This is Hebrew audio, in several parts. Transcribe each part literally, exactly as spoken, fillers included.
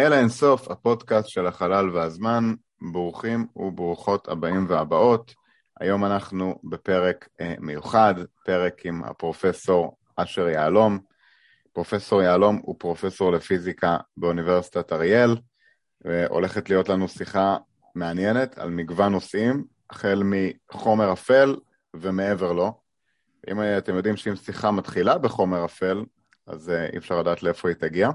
אל האינסוף, הפודקאסט של החלל והזמן, ברוכים וברוכות הבאים והבאות. היום אנחנו בפרק מיוחד, פרק עם הפרופסור אשר יהלום. פרופסור יהלום הוא פרופסור לפיזיקה באוניברסיטת אריאל, והולכת להיות לנו שיחה מעניינת על מגוון נושאים, החל מחומר אפל ומעבר לו. אם אתם יודעים שאם שיחה מתחילה בחומר אפל, אז אי אפשר לדעת לאיפה היא תגיע.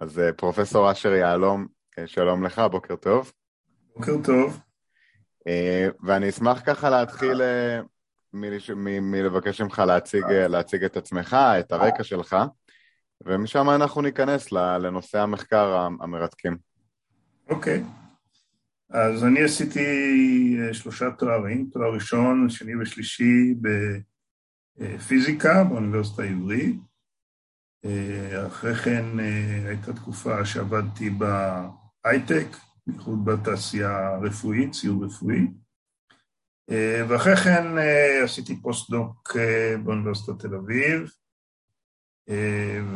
אז פרופסור אשר יהלום, שלום לך, בוקר טוב. בוקר טוב. ואני אשמח ככה להתחיל מלבקש ממך להציג, להציג את עצמך, את הרקע שלך, ומשם אנחנו ניכנס לנושא המחקר המרתקים. אוקיי. אז אני עשיתי שלושה תוארים, תואר ראשון, שני ושלישי בפיזיקה באוניברסיטה העברית, אחרי כן הייתה תקופה שעבדתי בהייטק, בייחוד בתעשייה הרפואית, ציור רפואי, ואחרי כן עשיתי פוסט-דוק באוניברסיטת תל אביב,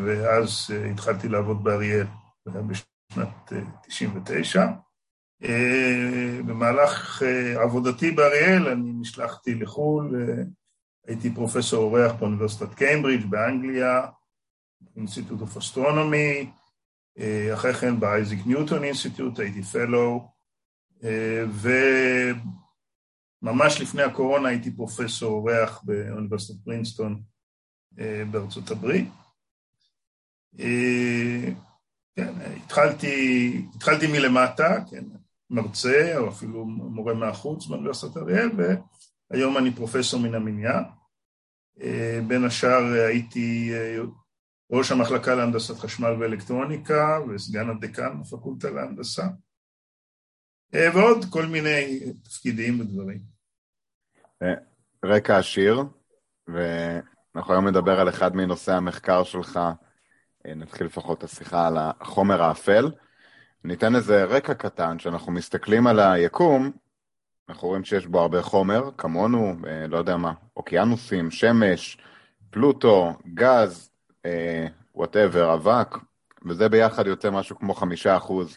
ואז התחלתי לעבוד באריאל, זה היה בשנת תשעים ותשע. במהלך עבודתי באריאל אני נשלחתי לחול, הייתי פרופסור אורח באוניברסיטת קיימברידג' באנגליה, Institute of Astronomy, אחרי כן באייזיק ניוטון אינסטיטוט, הייתי פלו, וממש לפני הקורונה הייתי פרופסור אורח באוניברסיטת פרינסטון בארצות הברית. כן, התחלתי, התחלתי מלמטה, כן, מרצה או אפילו מורה מהחוץ באוניברסיטת אריאל, והיום אני פרופסור מן המניין. בין השאר הייתי ראש המחלקה להנדסת חשמל ואלקטרוניקה, וסגן הדקן בפקולטה להנדסה, ועוד כל מיני תפקידים ודברים. רקע עשיר, ואנחנו היום נדבר על אחד מנושא המחקר שלך, נתחיל לפחות את השיחה על החומר האפל. ניתן איזה רקע קטן, שאנחנו מסתכלים על היקום, אנחנו רואים שיש בו הרבה חומר, כמונו, לא יודע מה, אוקיינוסים, שמש, פלוטו, גז, whatever, אבק, וזה ביחד יוצא משהו כמו חמישה אחוז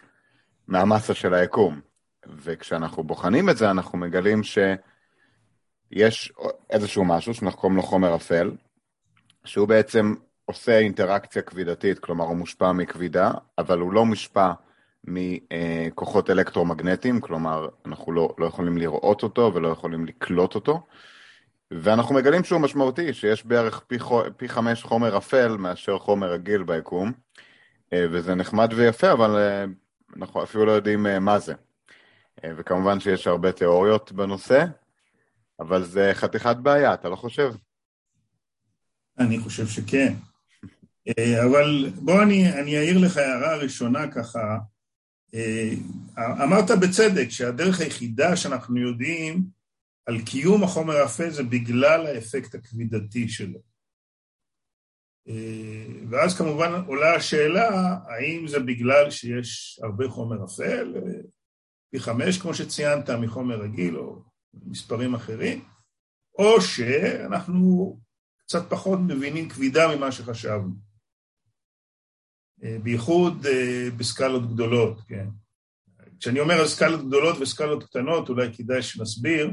מהמסה של היקום. וכשאנחנו בוחנים את זה, אנחנו מגלים שיש איזשהו משהו שאנחנו קוראים לו חומר אפל, שהוא בעצם עושה אינטראקציה כבידתית, כלומר הוא מושפע מכבידה, אבל הוא לא מושפע מכוחות אלקטרומגנטיים, כלומר אנחנו לא, לא יכולים לראות אותו ולא יכולים לקלוט אותו, ואנחנו מגלים שהוא משמעותי, שיש בערך פי, פי חמש חומר אפל מאשר חומר רגיל ביקום, וזה נחמד ויפה, אבל אנחנו אפילו לא יודעים מה זה. וכמובן שיש הרבה תיאוריות בנושא, אבל זה חתיכת בעיה, אתה לא חושב? אני חושב שכן. אבל בוא אני, אני אעיר לך הערה הראשונה ככה, אמרת בצדק שהדרך היחידה שאנחנו יודעים, על קיום החומר האפל זה בגלל האפקט הכבידתי שלו. ואז כמובן עולה השאלה, האם זה בגלל שיש הרבה חומר אפל, פי חמש כמו שציינת מחומר רגיל או מספרים אחרים, או שאנחנו קצת פחות מבינים כבידה ממה שחשבנו. בייחוד בסקלות גדולות, כן. כשאני אומר על סקלות גדולות וסקלות קטנות, אולי כדאי שנסביר,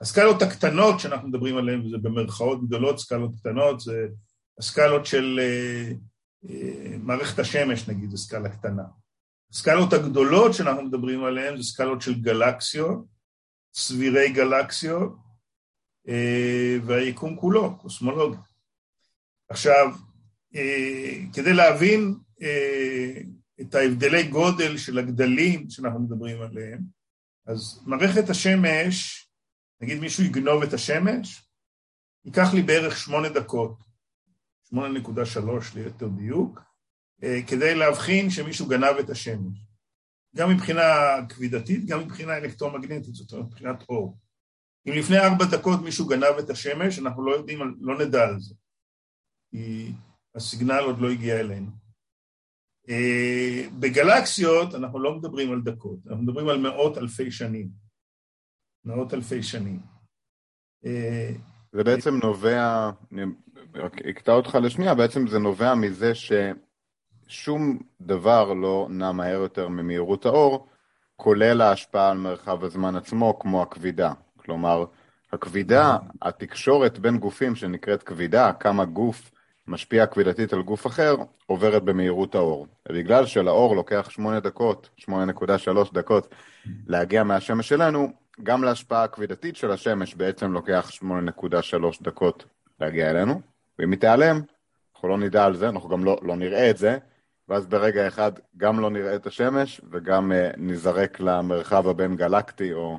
הסקלות הקטנות שאנחנו מדברים עליהן, וזה במרכאות גדולות, סקלות קטנות, זה הסקלות של מערכת השמש, נגיד, זה סקלה קטנה. הסקלות הגדולות שאנחנו מדברים עליהן, זה סקלות של גלקסיות, סבירי גלקסיות, והיקום כולו, קוסמולוגיה. עכשיו, כדי להבין את ההבדלי גודל של הגדלים שאנחנו מדברים עליהם, אז מערכת השמש, נגיד מישהו יגנוב את השמש, ייקח לי בערך שמונה דקות, שמונה נקודה שלוש ליותר דיוק, כדי להבחין שמישהו גנב את השמש. גם מבחינה כבידתית, גם מבחינה אלקטרומגנטית, זאת אומרת, מבחינת אור. אם לפני ארבע דקות מישהו גנב את השמש, אנחנו לא יודעים, לא נדע על זה. כי הסיגנל עוד לא הגיע אלינו. בגלקסיות אנחנו לא מדברים על דקות, אנחנו מדברים על מאות אלפי שנים, מאות אלפי שנים. זה בעצם נובע, אני אקטע אותך לשנייה, בעצם זה נובע מזה שום דבר לא נע מהר יותר ממהירות האור, כולל ההשפעה על מרחב הזמן עצמו, כמו הכבידה. כלומר, הכבידה, התקשורת בין גופים שנקראת כבידה, כמה גוף משפיע כבידתית על גוף אחר, עוברת במהירות האור. בגלל שלאור לוקח שמונה נקודה שלוש דקות להגיע מהשמש שלנו, גם להשפעה הכבידתית של השמש בעצם לוקח שמונה נקודה שלוש דקות להגיע אלינו, ואם היא תיעלם, אנחנו לא נדע על זה, אנחנו גם לא, לא נראה את זה, ואז ברגע אחד גם לא נראה את השמש, וגם uh, נזרק למרחב הבין גלקטי או,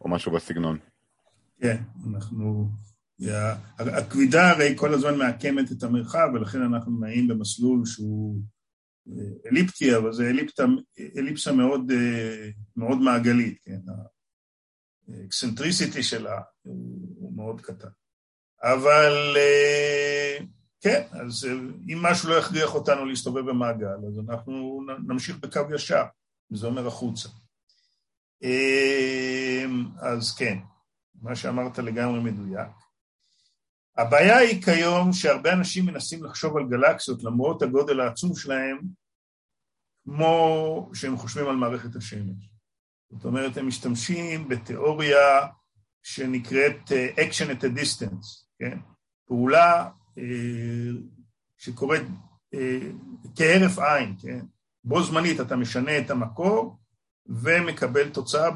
או משהו בסגנון. כן, אנחנו... Yeah. הכבידה הרי כל הזמן מעקמת את המרחב, ולכן אנחנו נעים במסלול שהוא אליפטי, אבל זה אליפטה, אליפסה מאוד, מאוד מעגלית, כן? האקסנטריסיטי שלה הוא מאוד קטן. אבל כן, אז אם משהו לא יכריח אותנו להסתובב במעגל, אז אנחנו נמשיך בקו ישר, וזה אומר החוצה. אז כן, מה שאמרת לגמרי מדויק. הבעיה היא כיום שהרבה אנשים מנסים לחשוב על גלקסיות, למרות הגודל העצום שלהם, כמו שהם חושבים על מערכת השמש. זאת אומרת, הם משתמשים בתיאוריה שנקראת action at a distance, כן? פעולה שקורית כהרף עין, כן? בו זמנית אתה משנה את המקור ומקבל תוצאה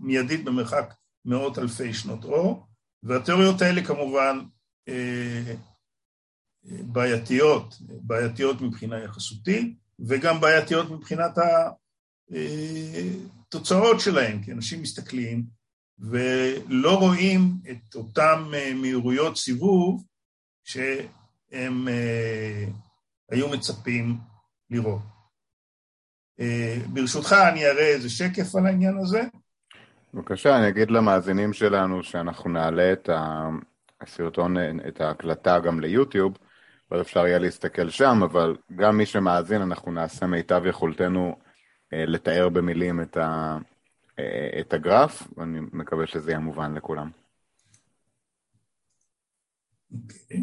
מיידית במרחק מאות אלפי שנות אור, והתיאוריות האלה כמובן בעייתיות, בעייתיות מבחינה יחסותית, וגם בעייתיות מבחינת התוצאות שלהם, כי אנשים מסתכלים ולא רואים את אותם מהירויות סיבוב שהם היו מצפים לראות. ברשותך אני אראה איזה שקף על העניין הזה. בבקשה, אני אגיד למאזינים שלנו שאנחנו נעלה את ה... הסרטון, את ההקלטה גם ליוטיוב, אבל אפשר יהיה להסתכל שם, אבל גם מי שמאזין, אנחנו נעשה מיטב יכולתנו אה, לתאר במילים את, ה, אה, את הגרף, ואני מקווה שזה יהיה מובן לכולם. Okay.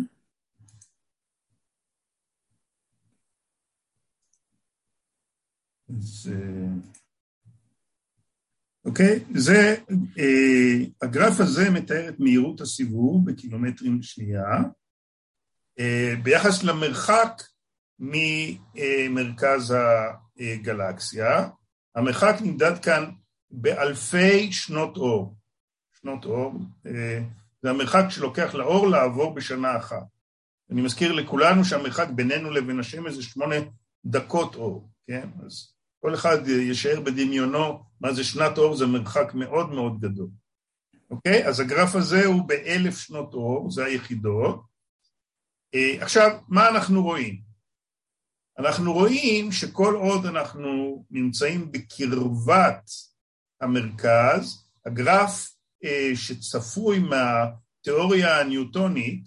אז... אוקיי? Okay, זה, אה, הגרף הזה מתאר את מהירות הסיבוב בקילומטרים לשנייה, אה, ביחס למרחק ממרכז הגלקסיה. המרחק נמדד כאן באלפי שנות אור. שנות אור, אה, זה המרחק שלוקח לאור לעבור בשנה אחת. אני מזכיר לכולנו שהמרחק בינינו לבין השמש זה שמונה דקות אור, כן? אז... כל אחד ישאר בדמיונו, מה זה שנת אור, זה מרחק מאוד מאוד גדול. אוקיי? אז הגרף הזה הוא באלף שנות אור, זה היחידות. עכשיו, מה אנחנו רואים? אנחנו רואים שכל עוד אנחנו נמצאים בקרבת המרכז, הגרף שצפוי מהתיאוריה הניוטונית,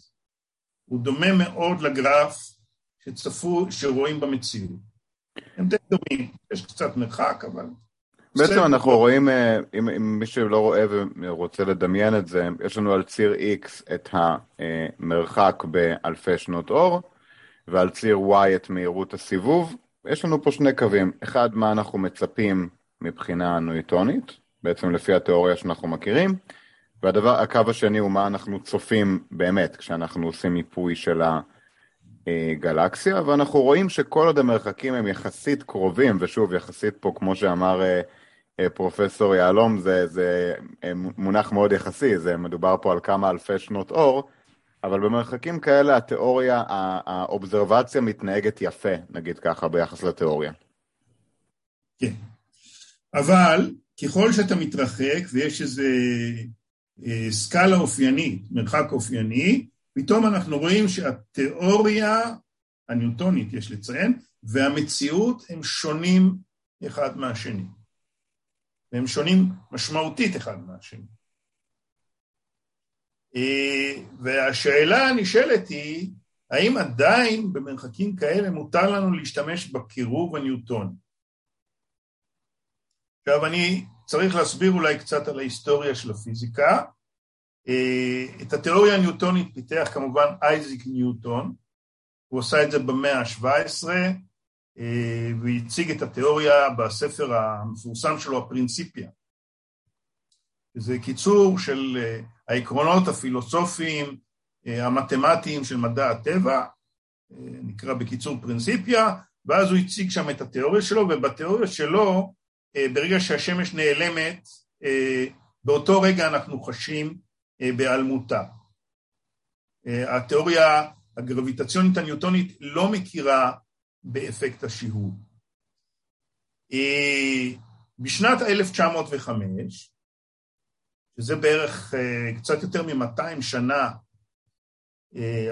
הוא דומה מאוד לגרף שצפוי, שרואים במציאות. הם די דומים, יש קצת מרחק, אבל... בעצם אנחנו רואים, אם, אם מי שלא רואה ורוצה לדמיין את זה, יש לנו על ציר X את המרחק באלפי שנות אור, ועל ציר Y את מהירות הסיבוב. יש לנו פה שני קווים, אחד מה אנחנו מצפים מבחינה ניוטונית, בעצם לפי התיאוריה שאנחנו מכירים, והדבר, הקו השני הוא מה אנחנו צופים באמת, כשאנחנו עושים מיפוי של ה... גלקסיה, ואנחנו רואים שכל עוד המרחקים הם יחסית קרובים, ושוב, יחסית פה, כמו שאמר פרופסור יהלום, זה, זה מונח מאוד יחסי, זה מדובר פה על כמה אלפי שנות אור, אבל במרחקים כאלה התיאוריה, האובזרבציה מתנהגת יפה, נגיד ככה, ביחס לתיאוריה. כן. אבל, ככל שאתה מתרחק, ויש איזו סקאלה אופיינית, מרחק אופייני, פתאום אנחנו רואים שהתיאוריה הניוטונית, יש לציין, והמציאות הם שונים אחד מהשני. והם שונים משמעותית אחד מהשני. והשאלה הנשאלת היא, האם עדיין במרחקים כאלה מותר לנו להשתמש בקירוב הניוטון? עכשיו אני צריך להסביר אולי קצת על ההיסטוריה של הפיזיקה, את התיאוריה הניוטונית פיתח כמובן אייזיק ניוטון, הוא עשה את זה במאה ה-שבע עשרה, והציג את התיאוריה בספר המפורסם שלו, הפרינציפיה. זה קיצור של העקרונות הפילוסופיים, המתמטיים של מדע הטבע, נקרא בקיצור פרינציפיה, ואז הוא הציג שם את התיאוריה שלו, ובתיאוריה שלו, ברגע שהשמש נעלמת, באותו רגע אנחנו חשים בהיעלמותה. התיאוריה הגרביטציונית הניוטונית לא מכירה באפקט השיהוי. בשנת אלף תשע מאות וחמש, שזה בערך קצת יותר מ-מאתיים שנה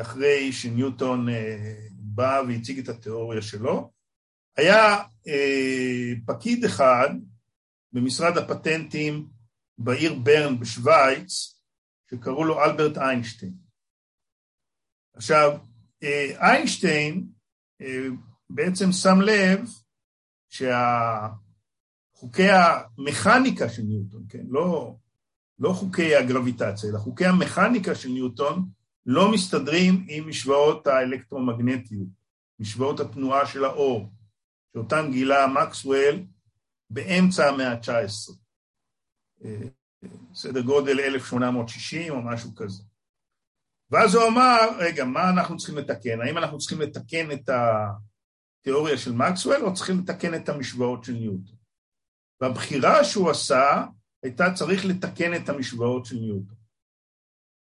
אחרי שניוטון בא והציג את התיאוריה שלו, היה פקיד אחד במשרד הפטנטים בעיר ברן בשוויץ, שקראו לו אלברט איינשטיין. עכשיו, איינשטיין בעצם שם לב שחוקי המכניקה של ניוטון, כן? לא, לא חוקי הגרביטציה, אלא חוקי המכניקה של ניוטון לא מסתדרים עם משוואות האלקטרומגנטיות, משוואות התנועה של האור, שאותן גילה מקסוול באמצע המאה ה-תשע עשרה, סדר גודל אלף שמונה מאות שישים או משהו כזה. ואז הוא אמר, רגע, מה אנחנו צריכים לתקן? האם אנחנו צריכים לתקן את התיאוריה של מקסוול, או צריכים לתקן את המשוואות של ניוטון? והבחירה שהוא עשה, הייתה צריך לתקן את המשוואות של ניוטון.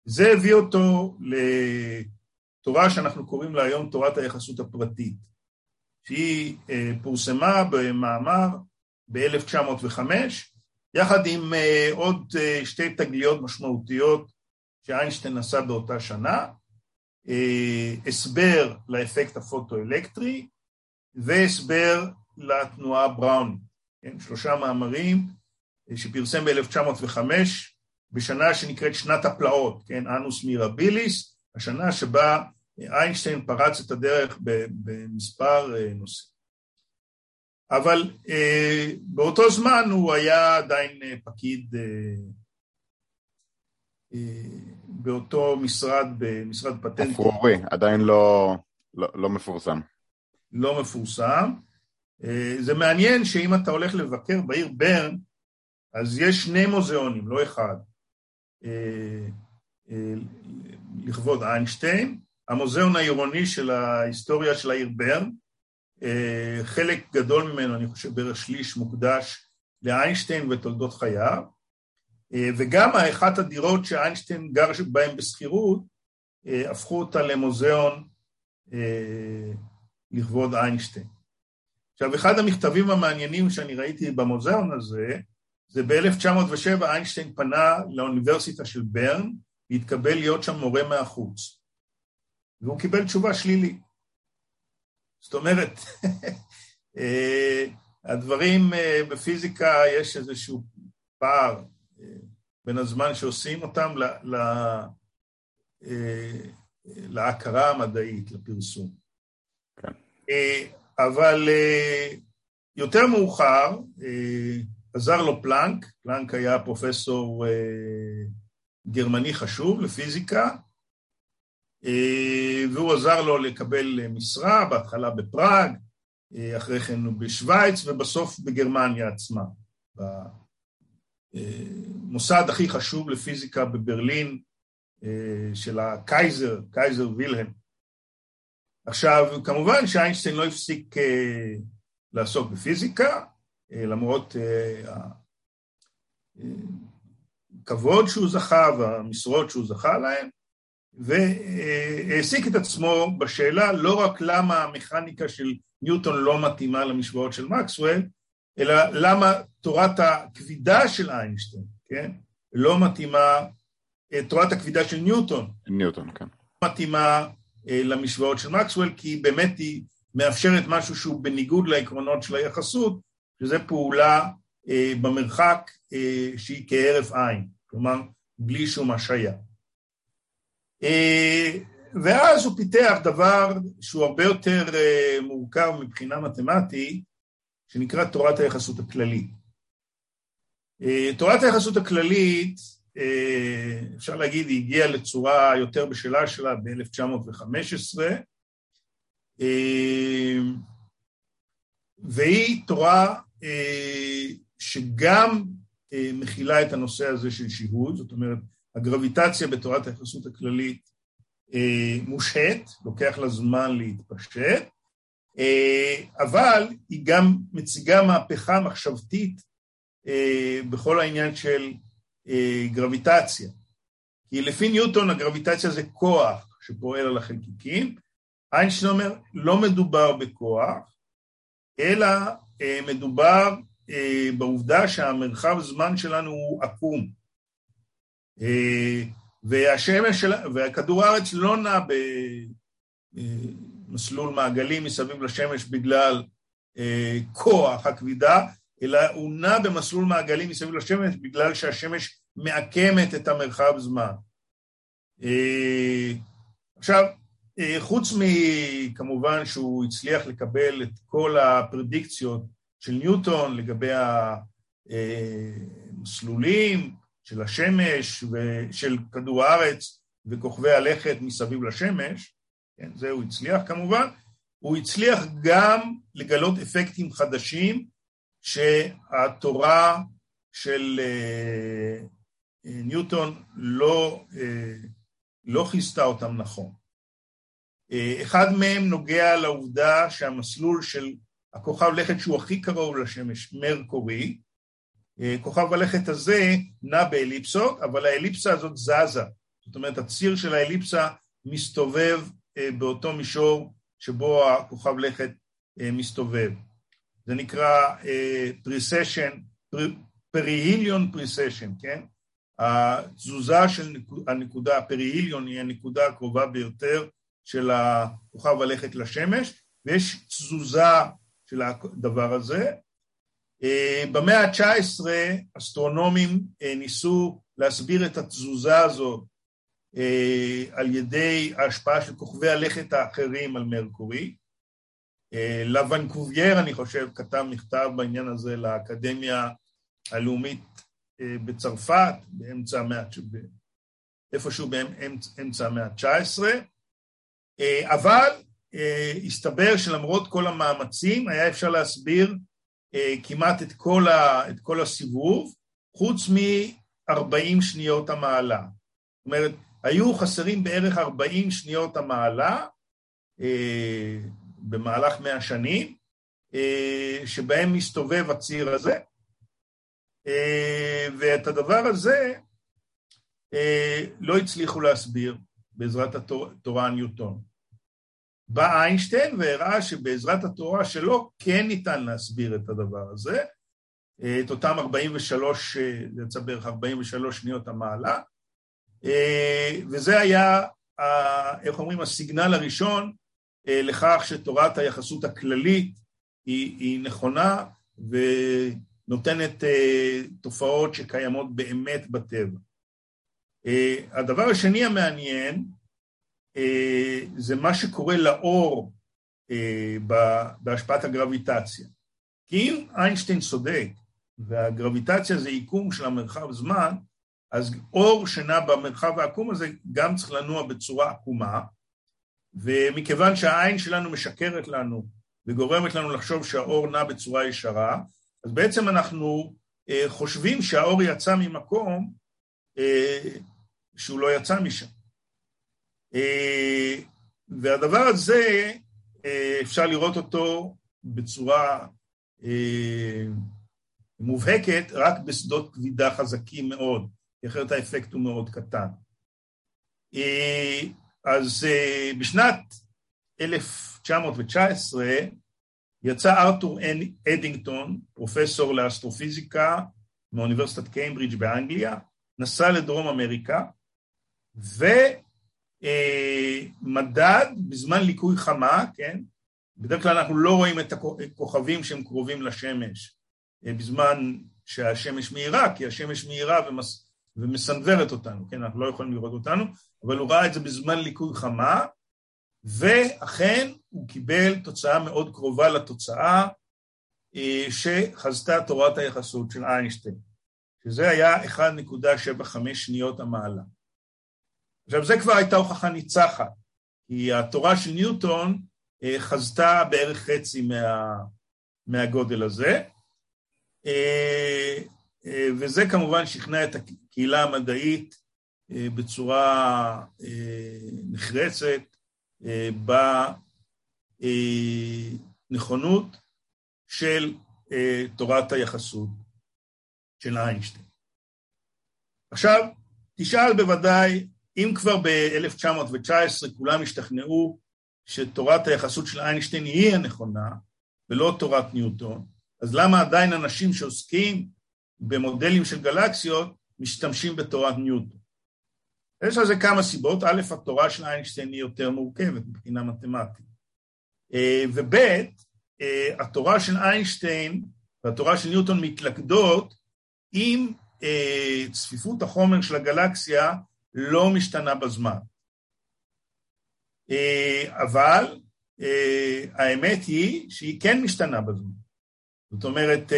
זה הביא אותו לתורה שאנחנו קוראים לה היום תורת היחסות הפרטית, שהיא פורסמה במאמר ב-אלף תשע מאות וחמש, יחד עם עוד שתי תגליות משמעותיות, שאיינשטיין עשה באותה שנה, הסבר לאפקט הפוטואלקטרי, והסבר לתנועה בראונית. כן? שלושה מאמרים שפרסם ב-אלף תשע מאות וחמש, בשנה שנקראת שנת הפלאות, כן? אנוס מירביליס, השנה שבה איינשטיין פרץ את הדרך במספר נושאים. אבל באותו זמן הוא היה עדיין פקיד באותו משרד, במשרד פטנט. אפרורי, עדיין לא, לא, לא מפורסם. לא מפורסם. זה מעניין שאם אתה הולך לבקר בעיר ברן, אז יש שני מוזיאונים, לא אחד. לכבוד איינשטיין, המוזיאון העירוני של ההיסטוריה של העיר ברן, חלק גדול ממנו, אני חושב בערך שליש, מוקדש לאיינשטיין ותולדות חייו, וגם אחת הדירות שאיינשטיין גר בהן בסחירות, הפכו אותה למוזיאון לכבוד איינשטיין. עכשיו, אחד המכתבים המעניינים שאני ראיתי במוזיאון הזה, זה ב-אלף תשע מאות ושבע איינשטיין פנה לאוניברסיטה של ברן, והתקבל להיות שם מורה מהחוץ. והוא קיבל תשובה שלילית. זאת אומרת, הדברים בפיזיקה, יש איזשהו פער, בין הזמן שעושים אותם ל, ל, להכרה המדעית, לפרסום. כן. אבל יותר מאוחר, עזר לו פלנק, פלנק היה פרופסור גרמני חשוב לפיזיקה, והוא עזר לו לקבל משרה, בהתחלה בפראג, אחרי כן בשוויץ, ובסוף בגרמניה עצמה, מוסד הכי חשוב לפיזיקה בברלין של הקייזר, קייזר וילהם. עכשיו, כמובן שאיינשטיין לא הפסיק לעסוק בפיזיקה, למרות הכבוד שהוא זכה והמשרות שהוא זכה להם, והעסיק את עצמו בשאלה לא רק למה המכניקה של ניוטון לא מתאימה למשוואות של מקסוול, אלא למה תורת הכבידה של איינשטיין, כן? לא מתאימה, תורת הכבידה של ניוטון. ניוטון, כן. לא מתאימה למשוואות של מקסוול, כי באמת היא מאפשרת משהו שהוא בניגוד לעקרונות של היחסות, שזה פעולה במרחק שהיא כהרף עין, כלומר, בלי שום השהיה. ואז הוא פיתח דבר שהוא הרבה יותר מורכב מבחינה מתמטית, שנקרא תורת היחסות הכללית. תורת היחסות הכללית, אפשר להגיד, היא הגיעה לצורה יותר בשלה שלה ב-אלף תשע מאות וחמש עשרה, והיא תורה שגם מכילה את הנושא הזה של שיהוד, זאת אומרת, הגרביטציה בתורת היחסות הכללית מושהת, לוקח לה זמן להתפשט, אבל היא גם מציגה מהפכה מחשבתית בכל העניין של גרביטציה. כי לפי ניוטון הגרביטציה זה כוח שפועל על החלקיקים, איינשטיין אומר לא מדובר בכוח, אלא מדובר בעובדה שהמרחב זמן שלנו הוא עקום. והשמש של... והכדור הארץ לא נע במסלול מעגלי מסביב לשמש בגלל כוח הכבידה, אלא הוא נע במסלול מעגלי מסביב לשמש בגלל שהשמש מעקמת את המרחב זמן. עכשיו, חוץ מכמובן שהוא הצליח לקבל את כל הפרדיקציות של ניוטון לגבי המסלולים של השמש ושל כדור הארץ וכוכבי הלכת מסביב לשמש, כן, זה הוא הצליח כמובן, הוא הצליח גם לגלות אפקטים חדשים שהתורה של ניוטון לא, לא חיסתה אותם נכון. אחד מהם נוגע לעובדה שהמסלול של הכוכב לכת שהוא הכי קרוב לשמש, מרקורי, כוכב הלכת הזה נע באליפסות, אבל האליפסה הזאת זזה. זאת אומרת, הציר של האליפסה מסתובב באותו מישור שבו הכוכב לכת מסתובב. זה נקרא פריסשן, פריהיליון פריסשן, כן? התזוזה של הנקודה, הפריהיליון היא הנקודה הקרובה ביותר של הכוכב הלכת לשמש, ויש תזוזה של הדבר הזה. במאה ה-תשע עשרה אסטרונומים ניסו להסביר את התזוזה הזאת על ידי ההשפעה של כוכבי הלכת האחרים על מרקורי. לוונקובייר, אני חושב, כתב מכתב בעניין הזה לאקדמיה הלאומית בצרפת, באמצע המאה, איפשהו באמצע המאה ה-תשע עשרה, אבל הסתבר שלמרות כל המאמצים היה אפשר להסביר כמעט את כל, ה, את כל הסיבוב, חוץ מ-ארבעים שניות המעלה. זאת אומרת, היו חסרים בערך ארבעים שניות המעלה, במהלך מאה שנים, שבהם מסתובב הציר הזה, ואת הדבר הזה לא הצליחו להסביר בעזרת התורה ניוטון. בא איינשטיין והראה שבעזרת התורה שלו כן ניתן להסביר את הדבר הזה, את אותם ארבעים ושלוש, זה יצא בערך ארבעים ושלוש שניות המעלה, וזה היה, איך אומרים, הסיגנל הראשון, לכך שתורת היחסות הכללית היא, היא נכונה ונותנת תופעות שקיימות באמת בטבע. הדבר השני המעניין זה מה שקורה לאור בהשפעת הגרביטציה. כי אם איינשטיין צודק והגרביטציה זה עיקום של המרחב זמן, אז אור שנע במרחב העקום הזה גם צריך לנוע בצורה עקומה, ומכיוון שהעין שלנו משקרת לנו וגורמת לנו לחשוב שהאור נע בצורה ישרה, אז בעצם אנחנו אה, חושבים שהאור יצא ממקום אה, שהוא לא יצא משם. אה, והדבר הזה אה, אפשר לראות אותו בצורה אה, מובהקת רק בשדות כבידה חזקים מאוד, אחרת האפקט הוא מאוד קטן. אה, אז uh, בשנת אלף תשע מאות תשע עשרה יצא ארתור אדינגטון, פרופסור לאסטרופיזיקה מאוניברסיטת קיימברידג' באנגליה, נסע לדרום אמריקה, ומדד uh, בזמן ליקוי חמה, כן? בדרך כלל אנחנו לא רואים את הכוכבים שהם קרובים לשמש, uh, בזמן שהשמש מהירה, כי השמש מהירה ומס... ומסנברת אותנו, כן? אנחנו לא יכולים לראות אותנו, אבל הוא ראה את זה בזמן ליקוי חמה, ואכן הוא קיבל תוצאה מאוד קרובה לתוצאה שחזתה תורת היחסות של איינשטיין, שזה היה אחת נקודה שבעים וחמש שניות המעלה. עכשיו, זה כבר הייתה הוכחה ניצחת, כי התורה של ניוטון חזתה בערך חצי מה, מהגודל הזה, וזה כמובן שכנע את הקהילה המדעית בצורה נחרצת בנכונות של תורת היחסות של איינשטיין. עכשיו, תשאל בוודאי, אם כבר ב-אלף תשע מאות תשע עשרה כולם השתכנעו שתורת היחסות של איינשטיין היא הנכונה, ולא תורת ניוטון, אז למה עדיין אנשים שעוסקים במודלים של גלקסיות משתמשים בתורת ניוטון? יש לזה כמה סיבות. א', התורה של איינשטיין היא יותר מורכבת מבחינה מתמטית, וב', התורה של איינשטיין והתורה של ניוטון מתלכדות עם צפיפות החומר של הגלקסיה לא משתנה בזמן. אבל האמת היא שהיא כן משתנה בזמן. זאת אומרת,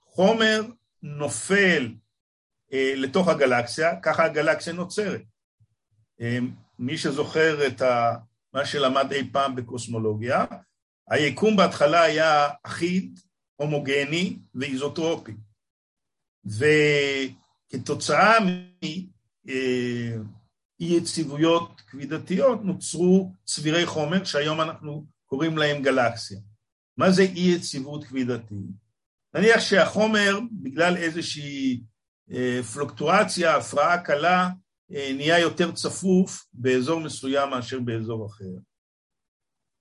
חומר נופל לתוך הגלקסיה, ככה הגלקסיה נוצרת. מי שזוכר את מה שלמד אי פעם בקוסמולוגיה, היקום בהתחלה היה אחיד, הומוגני ואיזוטרופי. וכתוצאה מאי-יציבויות כבידתיות נוצרו צבירי חומר שהיום אנחנו קוראים להם גלקסיה. מה זה אי-יציבות כבידתית? נניח שהחומר בגלל איזושהי פלוקטואציה, הפרעה קלה, נהיה יותר צפוף באזור מסוים מאשר באזור אחר.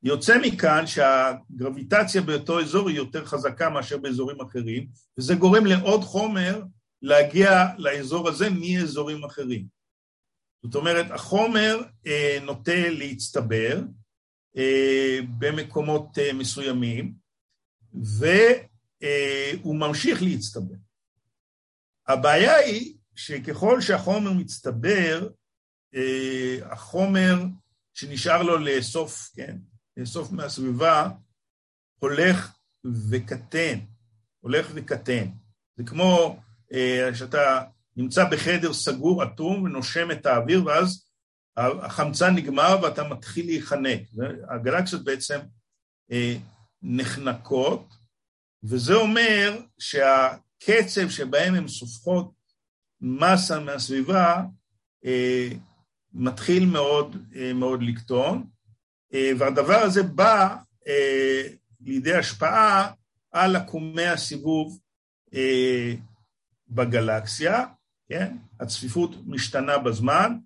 יוצא מכאן שהגרביטציה באותו אזור היא יותר חזקה מאשר באזורים אחרים, וזה גורם לעוד חומר להגיע לאזור הזה מאזורים אחרים. זאת אומרת, החומר אה, נוטה להצטבר אה, במקומות אה, מסוימים, והוא ממשיך להצטבר. הבעיה היא שככל שהחומר מצטבר, אה, החומר שנשאר לו לאסוף, כן, לאסוף מהסביבה, הולך וקטן, הולך וקטן. זה כמו שאתה נמצא בחדר סגור, אטום, ונושם את האוויר, ואז החמצן נגמר ואתה מתחיל להיחנק. הגלקסיות בעצם נחנקות, וזה אומר שהקצב שבהם הן סופחות מסה מהסביבה מתחיל מאוד, מאוד לקטון, והדבר הזה בא לידי השפעה על עקומי הסיבוב בגלקסיה, כן? הצפיפות משתנה בזמן.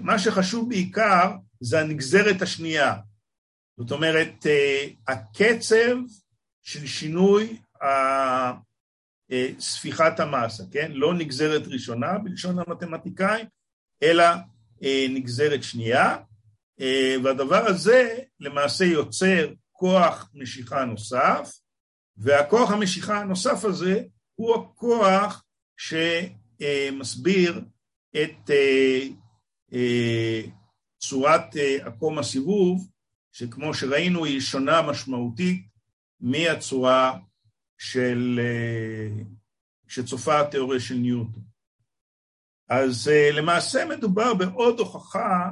מה שחשוב בעיקר זה הנגזרת השנייה. זאת אומרת, הקצב של שינוי ספיחת המסה, כן? לא נגזרת ראשונה בלשון המתמטיקאים, אלא נגזרת שנייה, והדבר הזה למעשה יוצר כוח משיכה נוסף, והכוח המשיכה הנוסף הזה הוא הכוח שמסביר את צורת עקום הסיבוב, שכמו שראינו היא שונה משמעותית מהצורה של שצופה התיאוריה של ניוטון. אז למעשה מדובר בעוד הוכחה,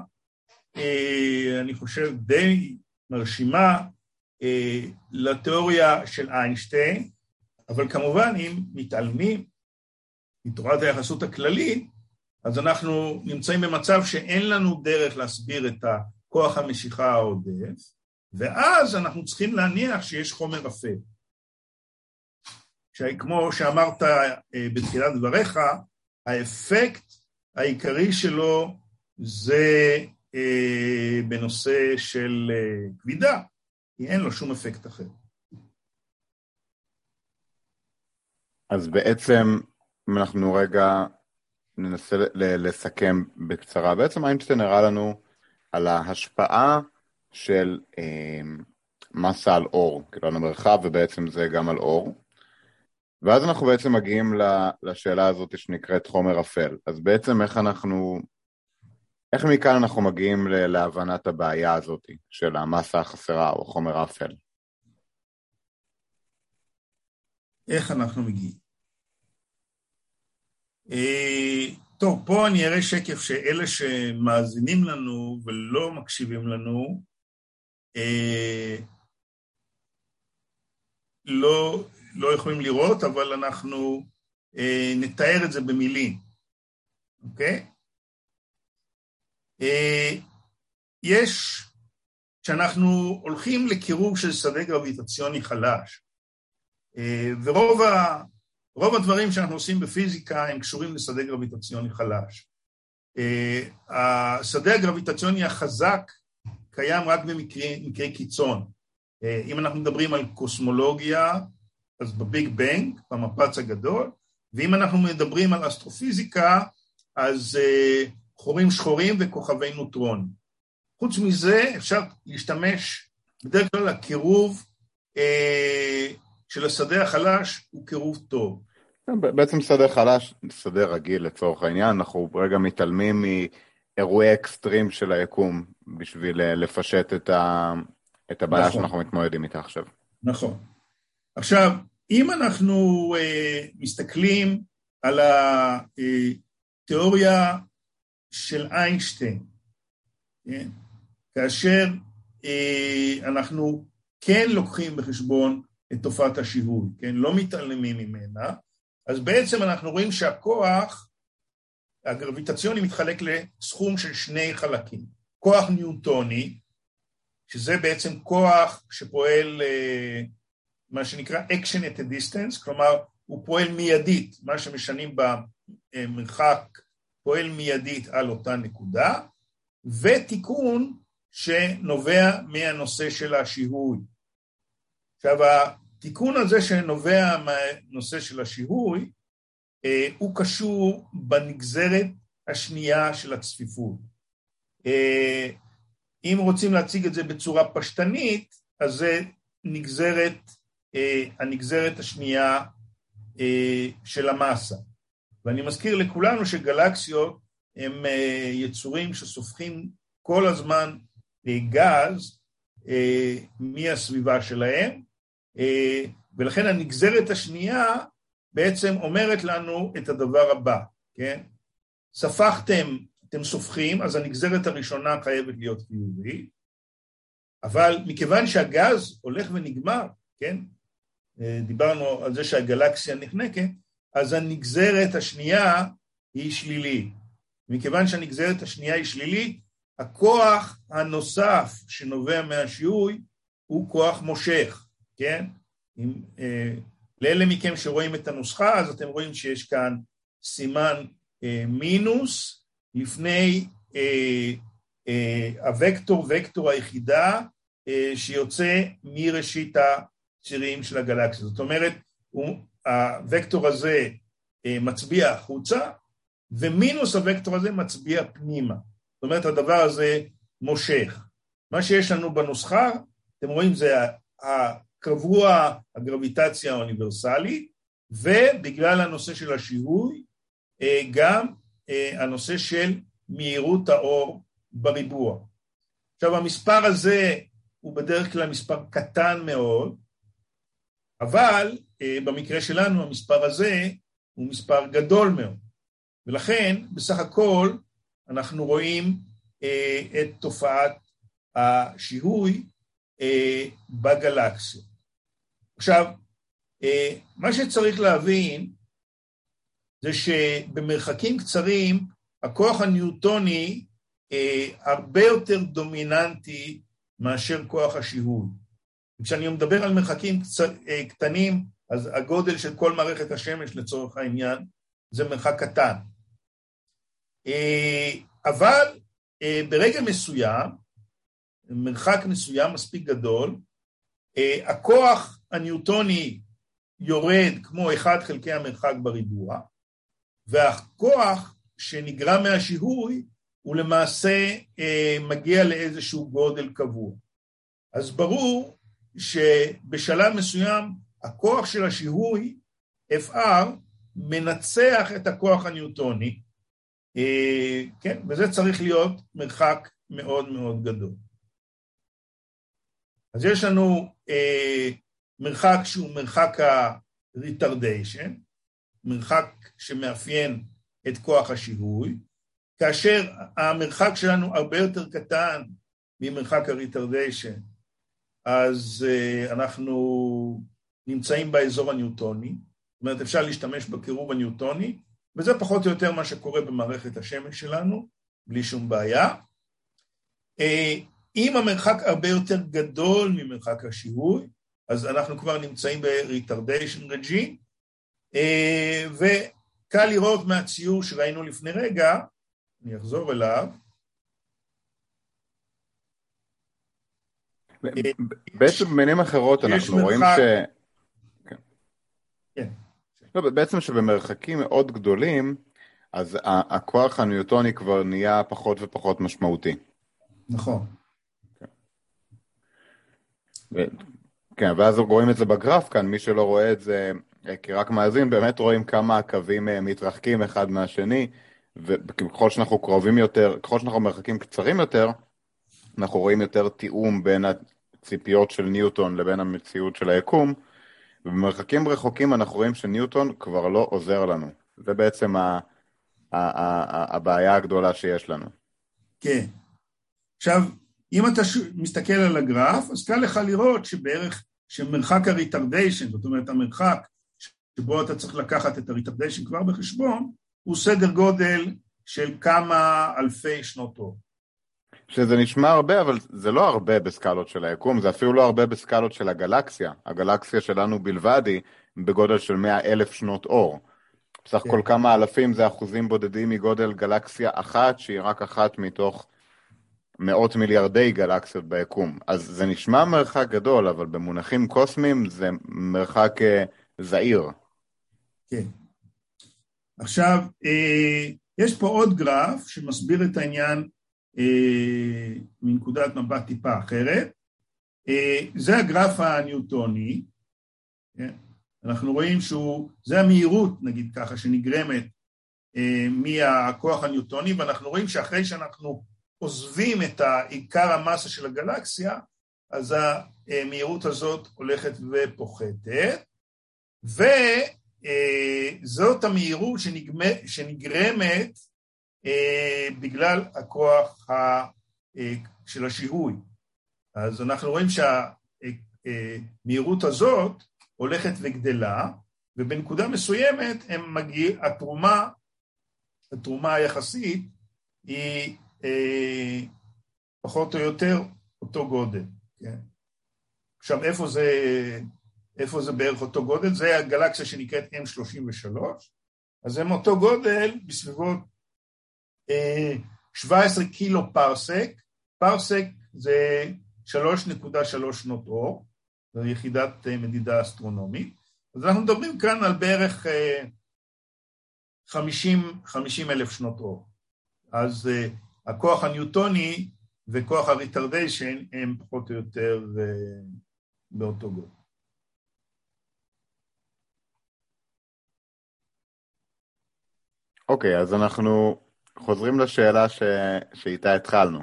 אני חושב די מרשימה, לתיאוריה של איינשטיין, אבל כמובן אם מתעלמים מתורת היחסות הכללית, אז אנחנו נמצאים במצב שאין לנו דרך להסביר את הכוח המשיכה העודף, ואז אנחנו צריכים להניח שיש חומר אפל. שכמו שאמרת בתחילת דבריך, האפקט העיקרי שלו זה בנושא של כבידה, כי אין לו שום אפקט אחר. אז בעצם, אם אנחנו רגע ננסה לסכם בקצרה, בעצם איינשטיין הראה לנו על ההשפעה של אה, מסה על אור, כאילו על המרחב, ובעצם זה גם על אור. ואז אנחנו בעצם מגיעים לשאלה הזאת שנקראת חומר אפל. אז בעצם איך אנחנו, איך מכאן אנחנו מגיעים להבנת הבעיה הזאת של המסה החסרה או חומר האפל? איך אנחנו מגיעים? טוב, פה אני אראה שקף שאלה שמאזינים לנו ולא מקשיבים לנו, לא, לא יכולים לראות, אבל אנחנו אה, נתאר את זה במילים, אוקיי? אה, יש, כשאנחנו הולכים לקירור של שדה גרביטציוני חלש, אה, ורוב ה, רוב הדברים שאנחנו עושים בפיזיקה הם קשורים לשדה גרביטציוני חלש. אה, השדה הגרביטציוני החזק קיים רק במקרי קיצון. אם אנחנו מדברים על קוסמולוגיה, אז בביג בנג, במפץ הגדול, ואם אנחנו מדברים על אסטרופיזיקה, אז חורים שחורים וכוכבי נוטרון. חוץ מזה אפשר להשתמש, בדרך כלל הקירוב של השדה החלש הוא קירוב טוב. בעצם שדה חלש, שדה רגיל לצורך העניין, אנחנו רגע מתעלמים מאירועי אקסטרים של היקום, בשביל לפשט את ה... את הבעיה נכון. שאנחנו מתמודדים איתה עכשיו. נכון. עכשיו, אם אנחנו אה, מסתכלים על התיאוריה של איינשטיין, כן? כאשר אה, אנחנו כן לוקחים בחשבון את תופעת השיווי, כן? לא מתעלמים ממנה, אז בעצם אנחנו רואים שהכוח הגרביטציוני מתחלק לסכום של שני חלקים. כוח ניוטוני, שזה בעצם כוח שפועל, מה שנקרא action at a distance, כלומר, הוא פועל מיידית, מה שמשנים במרחק, פועל מיידית על אותה נקודה, ותיקון שנובע מהנושא של השיהוי. עכשיו, התיקון הזה שנובע מהנושא של השיהוי, הוא קשור בנגזרת השנייה של הצפיפות. אם רוצים להציג את זה בצורה פשטנית, אז זה נגזרת, אה, הנגזרת השנייה אה, של המסה. ואני מזכיר לכולנו שגלקסיות הם אה, יצורים שסופחים כל הזמן אה, גז אה, מהסביבה שלהם, אה, ולכן הנגזרת השנייה בעצם אומרת לנו את הדבר הבא, כן? ספחתם, אתם סופחים, אז הנגזרת הראשונה חייבת להיות חיובית, אבל מכיוון שהגז הולך ונגמר, כן? דיברנו על זה שהגלקסיה נחנקת, אז הנגזרת השנייה היא שלילית. מכיוון שהנגזרת השנייה היא שלילית, הכוח הנוסף שנובע מהשיהוי הוא כוח מושך, כן? אם, אה, לאלה מכם שרואים את הנוסחה, אז אתם רואים שיש כאן סימן אה, מינוס, לפני אה, אה, הוקטור, וקטור היחידה אה, שיוצא מראשית הצירים של הגלקסיה. זאת אומרת, הוא, הוקטור הזה אה, מצביע החוצה, ומינוס הוקטור הזה מצביע פנימה. זאת אומרת, הדבר הזה מושך. מה שיש לנו בנוסחה, אתם רואים, זה הקבוע הגרביטציה האוניברסלית, ובגלל הנושא של השיהוי, אה, גם הנושא של מהירות האור בריבוע. עכשיו, המספר הזה הוא בדרך כלל מספר קטן מאוד, אבל במקרה שלנו המספר הזה הוא מספר גדול מאוד. ולכן, בסך הכל, אנחנו רואים את תופעת השיהוי בגלקסיה. עכשיו, מה שצריך להבין, זה שבמרחקים קצרים הכוח הניוטוני אה, הרבה יותר דומיננטי מאשר כוח השיהוי. כשאני מדבר על מרחקים קצר, אה, קטנים, אז הגודל של כל מערכת השמש לצורך העניין זה מרחק קטן. אה, אבל אה, ברגע מסוים, מרחק מסוים מספיק גדול, אה, הכוח הניוטוני יורד כמו אחד חלקי המרחק בריבוע, והכוח שנגרם מהשיהוי הוא למעשה אה, מגיע לאיזשהו גודל קבוע. אז ברור שבשלב מסוים הכוח של השיהוי, אף אר, מנצח את הכוח הניוטוני, אה, כן? וזה צריך להיות מרחק מאוד מאוד גדול. אז יש לנו אה, מרחק שהוא מרחק הריטרדיישן, מרחק שמאפיין את כוח השיהוי, כאשר המרחק שלנו הרבה יותר קטן ממרחק הריטרדיישן, אז uh, אנחנו נמצאים באזור הניוטוני, זאת אומרת אפשר להשתמש בקירוב הניוטוני, וזה פחות או יותר מה שקורה במערכת השמש שלנו, בלי שום בעיה. אם המרחק הרבה יותר גדול ממרחק השיהוי, אז אנחנו כבר נמצאים ב-retardation regime, וקל לראות מהציור שראינו לפני רגע, אני אחזור אליו. בעצם במינים אחרות אנחנו רואים ש... כן. לא, בעצם שבמרחקים מאוד גדולים, אז הכוח הניוטוני כבר נהיה פחות ופחות משמעותי. נכון. כן, ואז רואים את זה בגרף כאן, מי שלא רואה את זה, כי רק מאזין, באמת רואים כמה הקווים מתרחקים אחד מהשני, וככל שאנחנו קרובים יותר, ככל שאנחנו מרחקים קצרים יותר, אנחנו רואים יותר תיאום בין הציפיות של ניוטון לבין המציאות של היקום, ובמרחקים רחוקים אנחנו רואים שניוטון כבר לא עוזר לנו. זה בעצם ה- ה- ה- הבעיה הגדולה שיש לנו. כן. עכשיו, אם אתה מסתכל על הגרף, אז קל לך לראות שבערך, שמרחק הריטרדיישן, זאת אומרת, המרחק שבו אתה צריך לקחת את הריטרדיישן כבר בחשבון, הוא סדר גודל של כמה אלפי שנות אור. שזה נשמע הרבה, אבל זה לא הרבה בסקלות של היקום, זה אפילו לא הרבה בסקלות של הגלקסיה. הגלקסיה שלנו בלבד היא בגודל של מאה אלף שנות אור. בסך כל כמה אלפים זה אחוזים בודדים מגודל גלקסיה אחת, שהיא רק אחת מתוך מאות מיליארדי גלקסיות ביקום. אז זה נשמע מרחק גדול, אבל במונחים קוסמיים זה מרחק זעיר. כן. עכשיו, יש פה עוד גרף שמסביר את העניין מנקודת מבט טיפה אחרת. זה הגרף הניוטוני. אנחנו רואים שהוא, זה המהירות, נגיד ככה, שנגרמת מהכוח הניוטוני, ואנחנו רואים שאחרי שאנחנו עוזבים את העיקר המסה של הגלקסיה, אז המהירות הזאת הולכת ופוחתת, וזאת המהירות שנגרמת בגלל הכוח של השיהוי. אז אנחנו רואים שהמהירות הזאת הולכת וגדלה, ובנקודה מסוימת הם מגיע, התרומה, התרומה היחסית היא פחות או יותר אותו גודל. עכשיו, איפה זה, איפה זה בערך אותו גודל? זה הגלקסיה שנקראת אם שלושים ושלוש, אז הם אותו גודל בסביבות שבע עשרה קילו פרסק. פרסק זה שלוש נקודה שלוש שנות אור, זו יחידת מדידה אסטרונומית. אז אנחנו מדברים כאן על בערך חמישים אלף שנות אור. אז הכוח הניוטוני וכוח הריטרדיישן הם פחות או יותר באותו גודל. אוקיי, אז אנחנו חוזרים לשאלה ש... שאיתה התחלנו.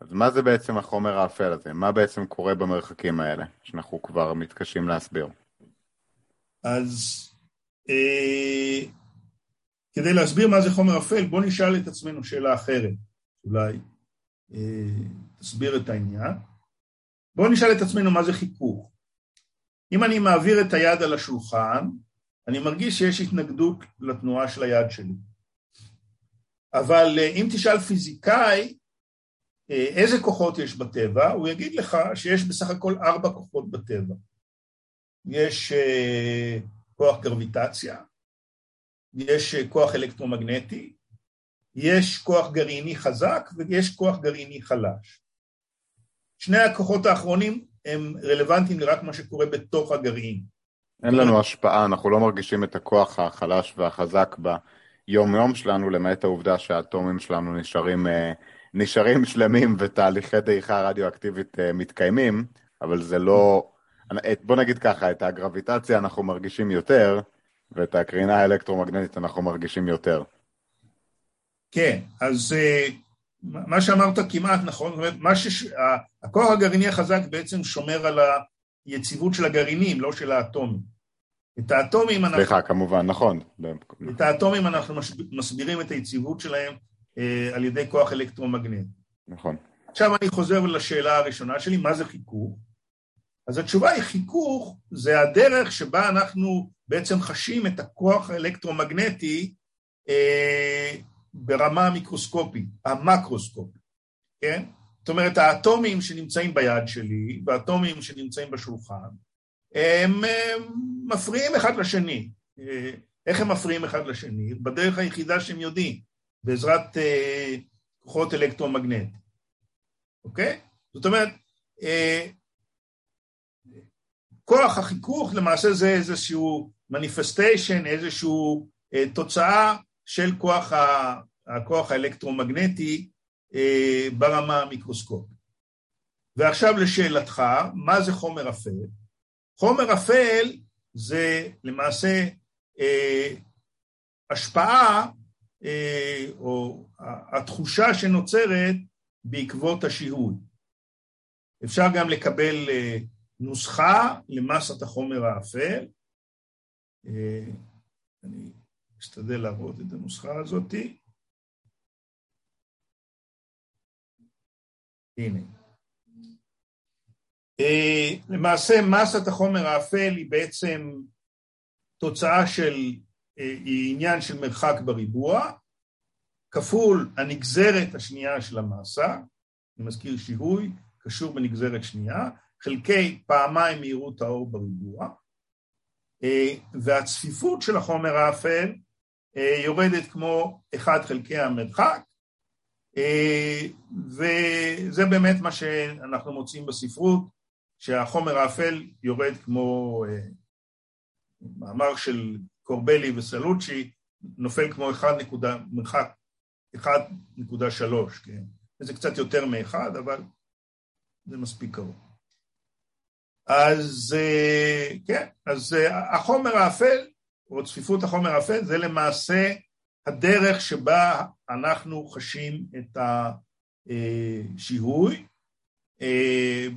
אז מה זה בעצם החומר האפל הזה? מה בעצם קורה במרחקים האלה, שאנחנו כבר מתקשים להסביר? אז אה, כדי להסביר מה זה חומר אפל, בוא נשאל את עצמנו שאלה אחרת. אולי אה, תסביר את העניין. בוא נשאל את עצמנו מה זה חיכוך. אם אני מעביר את היד על השולחן, אני מרגיש שיש התנגדות לתנועה של היד שלי. אבל אם תשאל פיזיקאי איזה כוחות יש בטבע, הוא יגיד לך שיש בסך הכל ארבע כוחות בטבע. יש כוח גרביטציה, יש כוח אלקטרומגנטי, יש כוח גרעיני חזק ויש כוח גרעיני חלש. שני הכוחות האחרונים הם רלוונטיים רק מה שקורה בתוך הגרעין. אין לנו השפעה, אנחנו לא מרגישים את הכוח החלש והחזק בה. יום-יום שלנו, למעט העובדה שהאטומים שלנו נשארים, נשארים שלמים ותהליכי דעיכה רדיואקטיבית מתקיימים, אבל זה לא, בוא נגיד ככה, את הגרביטציה אנחנו מרגישים יותר, ואת הקרינה האלקטרומגנטית אנחנו מרגישים יותר. כן, אז מה שאמרת כמעט נכון, הכוח הגרעיני החזק בעצם שומר על היציבות של הגרעינים, לא של האטומים. את האטומים אנחנו... סליחה, כמובן, נכון. את האטומים אנחנו מסבירים את היציבות שלהם אה, על ידי כוח אלקטרומגנטי. נכון. עכשיו אני חוזר לשאלה הראשונה שלי, מה זה חיכוך? אז התשובה היא חיכוך, זה הדרך שבה אנחנו בעצם חשים את הכוח האלקטרומגנטי אה, ברמה המיקרוסקופית, המקרוסקופית, כן? זאת אומרת, האטומים שנמצאים ביד שלי, והאטומים שנמצאים בשולחן, הם, הם מפריעים אחד לשני. איך הם מפריעים אחד לשני? בדרך היחידה שהם יודעים, בעזרת אה, כוחות אלקטרומגנטיים. אוקיי? זאת אומרת, אה, כוח החיכוך למעשה זה איזשהו מניפסטיישן, איזשהו אה, תוצאה של כוח, ה, הכוח האלקטרומגנטי אה, ברמה המיקרוסקופית. ועכשיו לשאלתך, מה זה חומר אפל? חומר אפל זה למעשה אה, השפעה אה, או התחושה שנוצרת בעקבות השיהוד. אפשר גם לקבל אה, נוסחה למסת החומר האפל. אני אשתדל להראות את הנוסחה הזאת. הנה. למעשה מסת החומר האפל היא בעצם תוצאה של, היא עניין של מרחק בריבוע, כפול הנגזרת השנייה של המסה, אני מזכיר שיהוי, קשור בנגזרת שנייה, חלקי פעמיים מהירות האור בריבוע, והצפיפות של החומר האפל יורדת כמו אחד חלקי המרחק, וזה באמת מה שאנחנו מוצאים בספרות, שהחומר האפל יורד כמו מאמר של קורבלי וסלוצ'י, נופל כמו אחד נקודה, מרחק אחד נקודה שלוש, כן? זה קצת יותר מאחד, אבל זה מספיק קרוב. אז כן, אז החומר האפל, או צפיפות החומר האפל, זה למעשה הדרך שבה אנחנו חשים את השיהוי,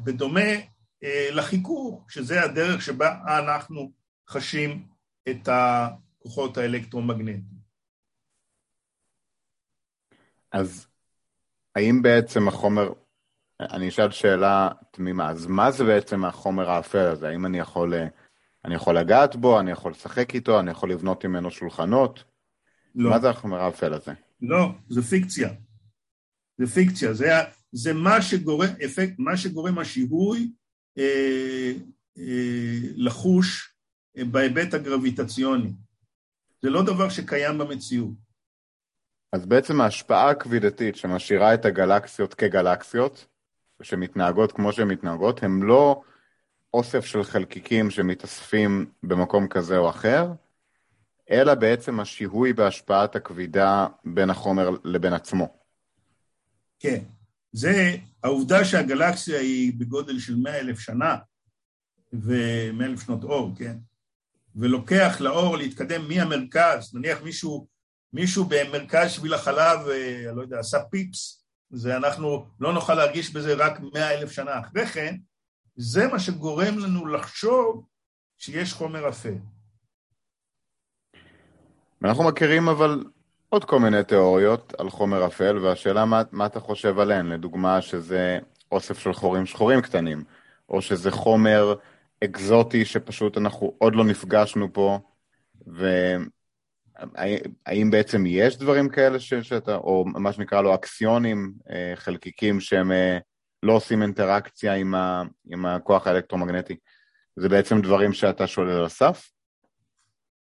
בדומה לחיכוך, שזה הדרך שבה אנחנו חשים את הכוחות האלקטרומגנטיים. אז האם בעצם החומר... אני אשאל שאלה תמימה, אז מה זה בעצם החומר האפל הזה? האם אני יכול, אני יכול לגעת בו, אני יכול לשחק איתו, אני יכול לבנות ממנו שולחנות? לא. מה זה החומר האפל הזה? לא, זה פיקציה. זה פיקציה, זה, זה מה שגורם, אפקט, מה שגורם השיהוי אה, אה, לחוש אה, בהיבט הגרביטציוני. זה לא דבר שקיים במציאות. אז בעצם ההשפעה הכבידתית שמשאירה את הגלקסיות כגלקסיות, שמתנהגות כמו שהן מתנהגות, הם לא אוסף של חלקיקים שמתאספים במקום כזה או אחר, אלא בעצם השיהוי בהשפעת הכבידה בין החומר לבין עצמו. כן, זה העובדה שהגלקסיה היא בגודל של מאה אלף שנה, ו-מאה אלף שנות אור, כן? ולוקח לאור להתקדם מהמרכז, נניח מישהו, מישהו במרכז שביל החלב, אני לא יודע, עשה פיפס, זה אנחנו לא נוכל להרגיש בזה רק מאה אלף שנה אחרי כן, זה מה שגורם לנו לחשוב שיש חומר אפל. אנחנו מכירים אבל עוד כל מיני תיאוריות על חומר אפל, והשאלה מה, מה אתה חושב עליהן, לדוגמה שזה אוסף של חורים שחורים קטנים, או שזה חומר אקזוטי שפשוט אנחנו עוד לא נפגשנו פה, ו... האם בעצם יש דברים כאלה שאתה, או מה שנקרא לו אקסיונים, חלקיקים שהם לא עושים אינטראקציה עם, ה, עם הכוח האלקטרומגנטי? זה בעצם דברים שאתה שולל על הסף?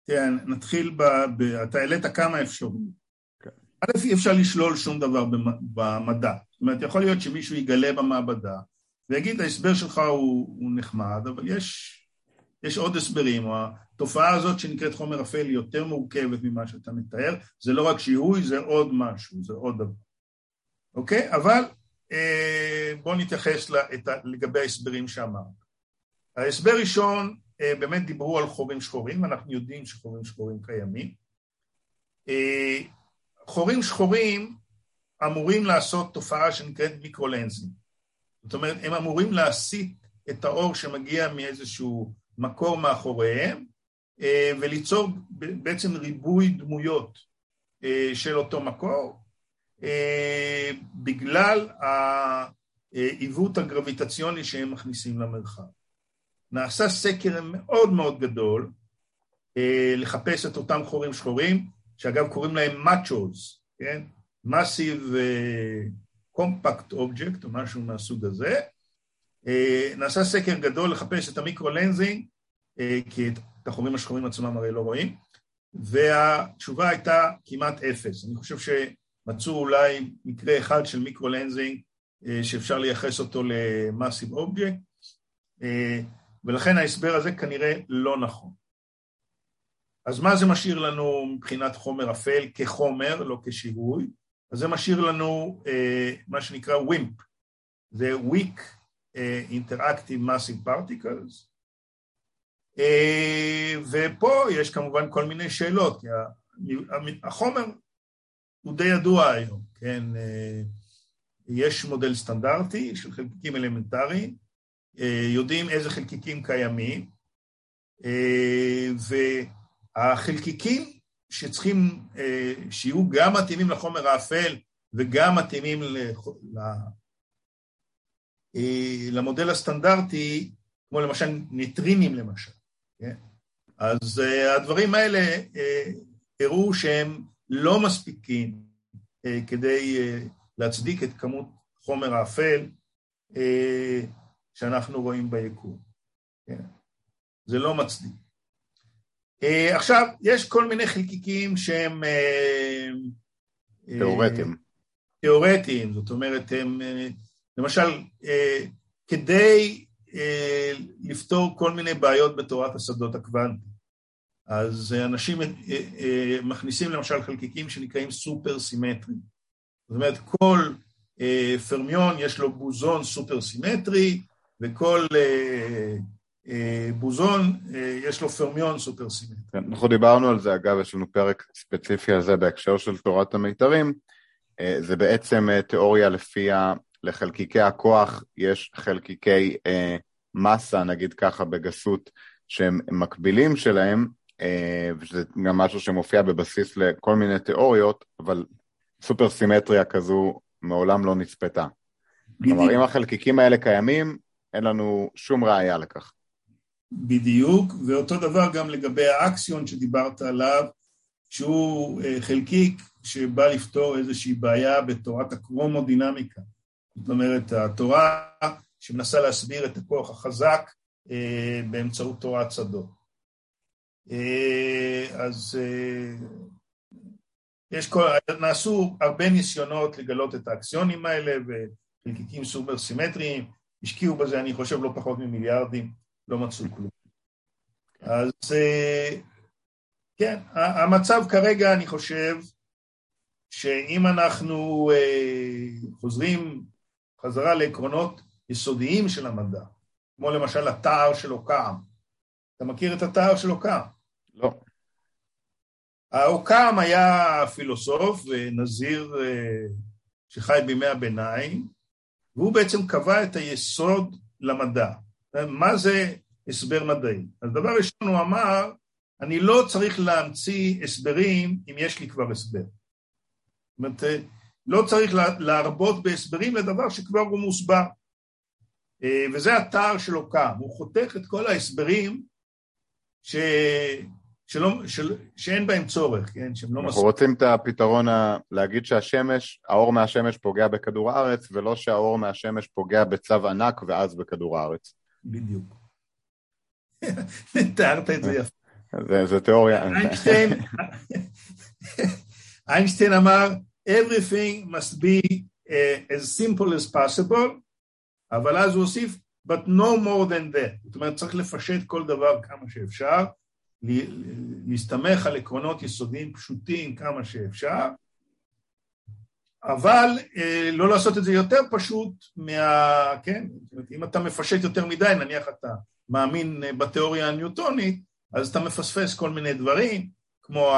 כן, נתחיל, ב, ב, אתה העלית כמה אפשרויות. כן. א', אי אפשר לשלול שום דבר במדע. זאת אומרת, יכול להיות שמישהו יגלה במעבדה, ויגיד, ההסבר שלך הוא, הוא נחמד, אבל יש... יש עוד הסברים, או התופעה הזאת שנקראת חומר אפל היא יותר מורכבת ממה שאתה מתאר, זה לא רק שיהוי, זה עוד משהו, זה עוד דבר. אוקיי? אבל אה, בואו נתייחס לה, את, לגבי ההסברים שאמרת. ההסבר ראשון, אה, באמת דיברו על חורים שחורים, אנחנו יודעים שחורים שחורים קיימים. אה, חורים שחורים אמורים לעשות תופעה שנקראת מיקרולנסים. זאת אומרת, הם אמורים להסיט את האור שמגיע מאיזשהו... מקור מאחוריהם, וליצור בעצם ריבוי דמויות של אותו מקור, בגלל העיוות הגרביטציוני שהם מכניסים למרחב. נעשה סקר מאוד מאוד גדול, לחפש את אותם חורים שחורים, שאגב קוראים להם מאצ'וז, כן? Massive Compact Object, או משהו מהסוג הזה. נעשה סקר גדול לחפש את המיקרולנזינג, כי את החורים השחורים עצמם הרי לא רואים, והתשובה הייתה כמעט אפס. אני חושב שמצאו אולי מקרה אחד של מיקרולנזינג, שאפשר לייחס אותו למאסיב אובייקט, ולכן ההסבר הזה כנראה לא נכון. אז מה זה משאיר לנו מבחינת חומר אפל כחומר, לא כשיווי? אז זה משאיר לנו מה שנקרא ווימפ, זה Weak Interactive Massive Particles, ופה יש כמובן כל מיני שאלות, כי החומר הוא די ידוע היום, כן? יש מודל סטנדרטי של חלקיקים אלמנטריים, יודעים איזה חלקיקים קיימים, והחלקיקים שצריכים שיהיו גם מתאימים לחומר האפל וגם מתאימים למודל הסטנדרטי, כמו למשל ניטרינים למשל. אז הדברים האלה הראו שהם לא מספיקים כדי להצדיק את כמות חומר האפל שאנחנו רואים ביקום. זה לא מצדיק. עכשיו, יש כל מיני חלקיקים שהם תיאורטיים. תיאורטיים, זאת אומרת, הם, למשל, כדי לפתור כל מיני בעיות בתורת השדות הקוונטיים, אז אנשים מכניסים למשל חלקיקים שנקראים סופרסימטריים. זאת אומרת, כל פרמיון יש לו בוזון סופרסימטרי, וכל בוזון יש לו פרמיון סופרסימטרי. אנחנו דיברנו על זה, אגב, יש לנו פרק ספציפי על זה בהקשר של תורת המיתרים. זה בעצם תיאוריה לפיה לחלקיקי הכוח יש חלקיקי מסה, נגיד ככה בגסות, שהם מקבילים שלהם, וזה גם משהו שמופיע בבסיס לכל מיני תיאוריות, אבל סופרסימטריה כזו מעולם לא נצפתה. כלומר, אם החלקיקים האלה קיימים, אין לנו שום ראייה לכך. בדיוק, ואותו דבר גם לגבי האקסיון שדיברת עליו, שהוא חלקיק שבא לפתור איזושהי בעיה בתורת הקרומודינמיקה. זאת אומרת, התורה שמנסה להסביר את הכוח החזק באמצעות תורת שדות. אז יש כל, נעשו הרבה ניסיונות לגלות את האקסיונים האלה וחלקיקים סופר סימטריים, השקיעו בזה, אני חושב, לא פחות ממיליארדים, לא מצאו כלום. אז כן, המצב כרגע, אני חושב, שאם אנחנו חוזרים חזרה לעקרונות יסודיים של המדע, כמו למשל התער של אוקם. אתה מכיר את התער של אוקם? לא. האוקם היה פילוסוף ונזיר שחי בימי הביניים, והוא בעצם קבע את היסוד למדע. מה זה הסבר מדעי? אז דבר ראשון הוא אמר, אני לא צריך להמציא הסברים אם יש לי כבר הסבר. זאת אומרת, לא צריך להרבות בהסברים לדבר שכבר הוא מוסבר. וזה התער של אוקם, הוא חותך את כל ההסברים ש... שלא, של... שאין בהם צורך, כן? שהם לא אנחנו מספר. רוצים את הפתרון ה... להגיד שהשמש, האור מהשמש פוגע בכדור הארץ, ולא שהאור מהשמש פוגע בצו ענק ואז בכדור הארץ. בדיוק. תיארת את זה יפה. זה, זה תיאוריה. איינשטיין, איינשטיין אמר, everything must be uh, as simple as possible, אבל אז הוא הוסיף, but no more than that. זאת אומרת, צריך לפשט כל דבר כמה שאפשר, להסתמך על עקרונות יסודיים פשוטים כמה שאפשר, אבל אה, לא לעשות את זה יותר פשוט מה... כן? אם אתה מפשט יותר מדי, נניח אתה מאמין בתיאוריה הניוטונית, אז אתה מפספס כל מיני דברים, כמו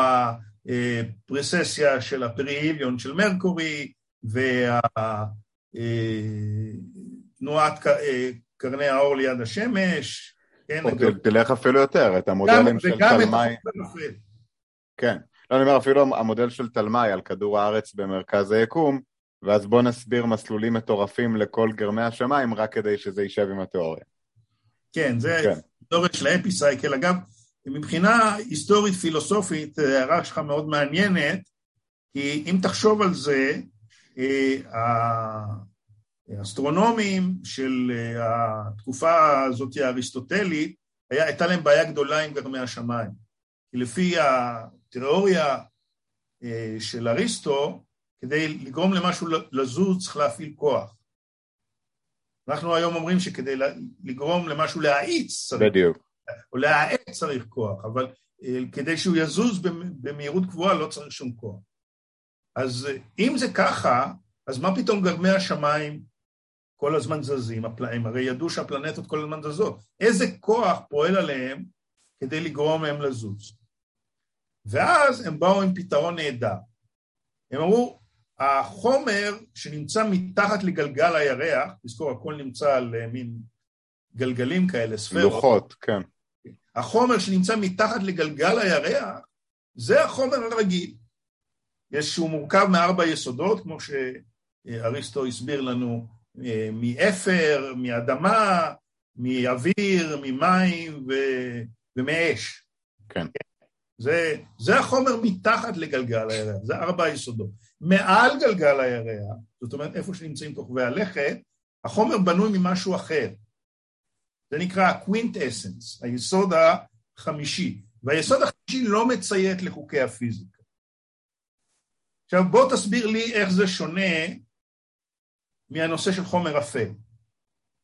הפריססיה של הפריאיליון של מרקורי, והתנועת אה, קרני האור ליד השמש, תלך אפילו יותר, את המודלים של תלמי. כן, לא, אני אומר אפילו המודל של תלמי על כדור הארץ במרכז היקום, ואז בוא נסביר מסלולים מטורפים לכל גרמי השמיים, רק כדי שזה יישב עם התיאוריה. כן, זה ההיסטוריה של האפיסייקל. אגב, מבחינה היסטורית-פילוסופית, ההערה שלך מאוד מעניינת, כי אם תחשוב על זה, האסטרונומים של התקופה הזאת האריסטוטלית, הייתה להם בעיה גדולה עם גרמי השמיים. כי לפי התיאוריה של אריסטו, כדי לגרום למשהו לזוז צריך להפעיל כוח. אנחנו היום אומרים שכדי לגרום למשהו להאיץ צריך, או להאט צריך כוח, אבל כדי שהוא יזוז במהירות קבועה לא צריך שום כוח. אז אם זה ככה, אז מה פתאום גרמי השמיים כל הזמן זזים? הם הרי ידעו שהפלנטות כל הזמן זזות. איזה כוח פועל עליהם כדי לגרום להם לזוז? ואז הם באו עם פתרון נהדר. הם אמרו, החומר שנמצא מתחת לגלגל הירח, תזכור, הכל נמצא על מין גלגלים כאלה, ספרות. לוחות, כן. החומר שנמצא מתחת לגלגל הירח, זה החומר הרגיל. יש שהוא מורכב מארבע יסודות, כמו שאריסטו הסביר לנו, מאפר, מאדמה, מאוויר, ממים ומאש. כן. זה, זה החומר מתחת לגלגל הירח, זה ארבע יסודות. מעל גלגל הירח, זאת אומרת, איפה שנמצאים כוכבי הלכת, החומר בנוי ממשהו אחר. זה נקרא Quintessence, היסוד החמישי. והיסוד החמישי לא מציית לחוקי הפיזיקה. עכשיו, בוא תסביר לי איך זה שונה מהנושא של חומר אפל.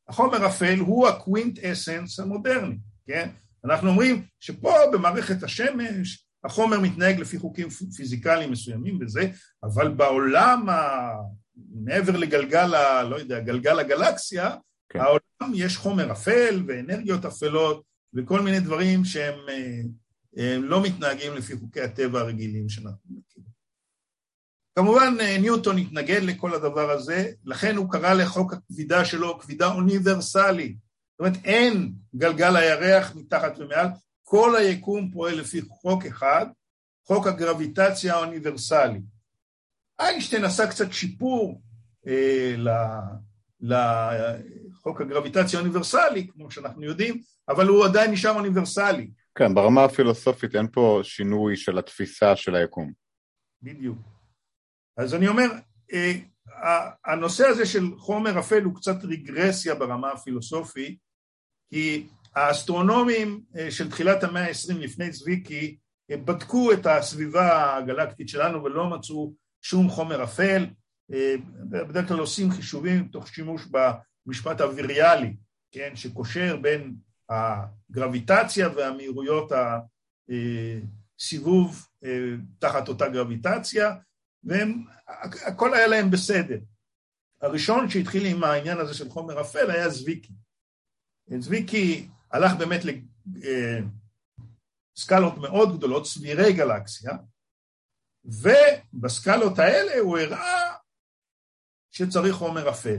החומר אפל הוא ה-Quintessence המודרני, כן? אנחנו אומרים שפה במערכת השמש החומר מתנהג לפי חוקים פיזיקליים מסוימים וזה, אבל בעולם מעבר לגלגל, ה, לא יודע, גלגל הגלקסיה, כן. העולם יש חומר אפל ואנרגיות אפלות וכל מיני דברים שהם הם לא מתנהגים לפי חוקי הטבע הרגילים שאנחנו מכירים. כמובן ניוטון התנגד לכל הדבר הזה, לכן הוא קרא לחוק הכבידה שלו כבידה אוניברסלית. זאת אומרת, אין גלגל הירח מתחת ומעל, כל היקום פועל לפי חוק אחד, חוק הגרביטציה האוניברסלית. איינשטיין עשה קצת שיפור אה, לחוק הגרביטציה האוניברסלית, כמו שאנחנו יודעים, אבל הוא עדיין נשאר אוניברסלי. כן, ברמה הפילוסופית אין פה שינוי של התפיסה של היקום. בדיוק. אז אני אומר, אה, הנושא הזה של חומר אפל הוא קצת רגרסיה ברמה הפילוסופית, כי האסטרונומים של תחילת המאה ה-עשרים לפני זוויקי בדקו את הסביבה הגלקטית שלנו ולא מצאו שום חומר אפל, בדרך כלל עושים חישובים תוך שימוש במשפט הוויריאלי, כן, שקושר בין הגרביטציה והמהירויות הסיבוב תחת אותה גרביטציה, והם, הכל היה להם בסדר. הראשון שהתחיל עם העניין הזה של חומר אפל היה זוויקי. זוויקי הלך באמת לסקלות מאוד גדולות, סבירי גלקסיה, ובסקלות האלה הוא הראה שצריך חומר אפל.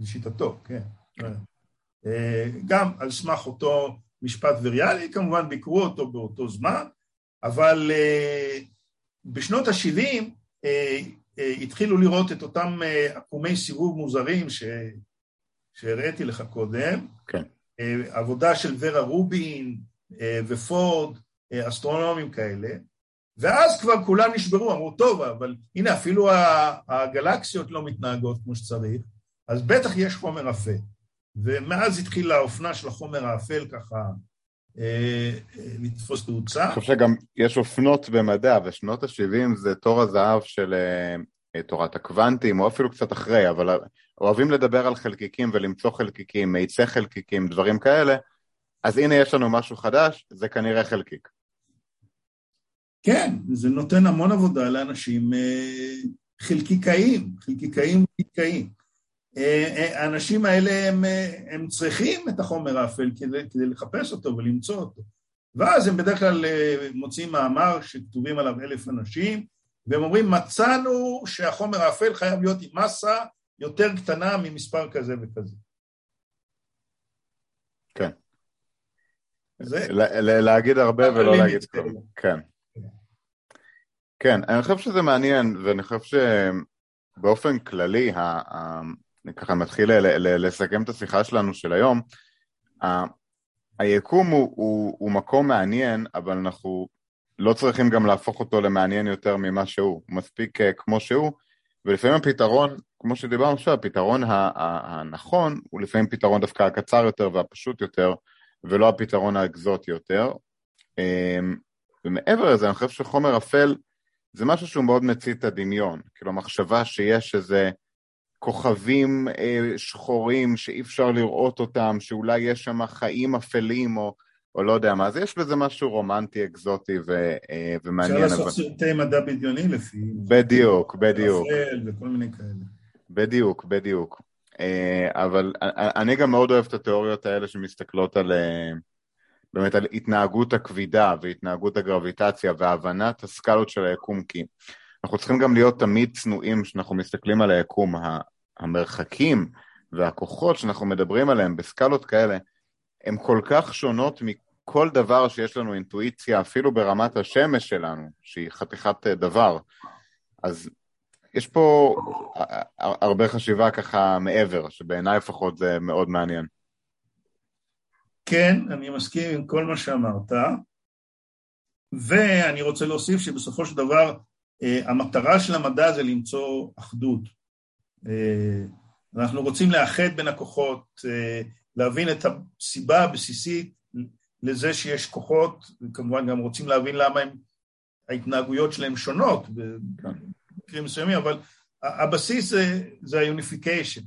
לשיטתו, כן. גם על סמך אותו משפט ויריאלי, כמובן ביקרו אותו באותו זמן, אבל בשנות ה-שבעים אה, אה, התחילו לראות את אותם עקומי אה, סיבוב מוזרים ש... שהראיתי לך קודם. כן. אה, עבודה של ורה רובין אה, ופורד, אה, אסטרונומים כאלה, ואז כבר כולם נשברו, אמרו טוב, אבל הנה אפילו הגלקסיות לא מתנהגות כמו שצריך, אז בטח יש חומר אפל. ומאז התחילה האופנה של החומר האפל ככה, לתפוס תאוצה. אני חושב שגם יש אופנות במדע, ושנות ה-שבעים זה תור הזהב של תורת הקוונטים, או אפילו קצת אחרי, אבל אוהבים לדבר על חלקיקים ולמצוא חלקיקים, מייצא חלקיקים, דברים כאלה, אז הנה יש לנו משהו חדש, זה כנראה חלקיק. כן, זה נותן המון עבודה לאנשים חלקיקאים, חלקיקאים חלקיקאים. האנשים האלה הם, הם צריכים את החומר האפל כדי, כדי לחפש אותו ולמצוא אותו. ואז הם בדרך כלל מוצאים מאמר שכתובים עליו אלף אנשים, והם אומרים, מצאנו שהחומר האפל חייב להיות עם מסה יותר קטנה ממספר כזה וכזה. כן. זה... ל- ל- להגיד הרבה ולא להגיד כלום. כן. כן. כן, אני חושב שזה מעניין, ואני חושב שבאופן כללי, ה... ככה מתחיל לסכם את השיחה שלנו של היום, היקום הוא, הוא, הוא מקום מעניין, אבל אנחנו לא צריכים גם להפוך אותו למעניין יותר ממה שהוא, מספיק כמו שהוא, ולפעמים הפתרון, כמו שדיברנו עכשיו, הפתרון הנכון הוא לפעמים פתרון דווקא הקצר יותר והפשוט יותר, ולא הפתרון האקזוטי יותר. ומעבר לזה, אני חושב שחומר אפל זה משהו שהוא מאוד מצית הדמיון, כאילו המחשבה שיש איזה כוכבים שחורים שאי אפשר לראות אותם, שאולי יש שם חיים אפלים או, או לא יודע מה, אז יש בזה משהו רומנטי, אקזוטי ו, ומעניין. אפשר לעשות סרטי מדע בדיוני לפי... בדיוק, בדיוק. אפל וכל מיני כאלה. בדיוק, בדיוק. אבל אני גם מאוד אוהב את התיאוריות האלה שמסתכלות על... באמת על התנהגות הכבידה והתנהגות הגרביטציה והבנת הסקלות של היקום, כי אנחנו צריכים גם להיות תמיד צנועים שאנחנו מסתכלים על היקום, המרחקים והכוחות שאנחנו מדברים עליהם בסקלות כאלה, הם כל כך שונות מכל דבר שיש לנו אינטואיציה, אפילו ברמת השמש שלנו, שהיא חתיכת דבר. אז יש פה הרבה חשיבה ככה מעבר, שבעיניי לפחות זה מאוד מעניין. כן, אני מסכים עם כל מה שאמרת, ואני רוצה להוסיף שבסופו של דבר, אה, המטרה של המדע זה למצוא אחדות. אה, אנחנו רוצים לאחד בין הכוחות, אה, להבין את הסיבה הבסיסית לזה שיש כוחות, וכמובן גם רוצים להבין למה הם, ההתנהגויות שלהם שונות, במקרים מסוימים, אבל הבסיס זה, זה ה-unification,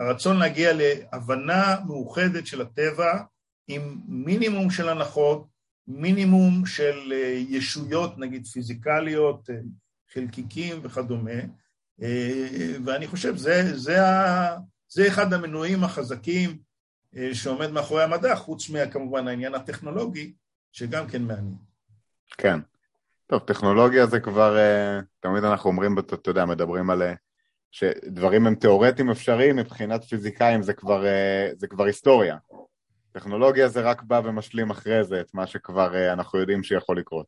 הרצון להגיע להבנה מאוחדת של הטבע, עם מינימום של הנחות, מינימום של ישויות, נגיד פיזיקליות, חלקיקים וכדומה, ואני חושב, זה, זה, זה אחד המנועים החזקים שעומד מאחורי המדע, חוץ מהכמובן העניין הטכנולוגי, שגם כן מעניין. כן. טוב, טכנולוגיה זה כבר, תמיד אנחנו אומרים, אתה יודע, מדברים על... שדברים הם תיאורטיים אפשריים, מבחינת פיזיקאים זה כבר, זה כבר היסטוריה. טכנולוגיה זה רק בא ומשלים אחרי זה את מה שכבר אנחנו יודעים שיכול לקרות.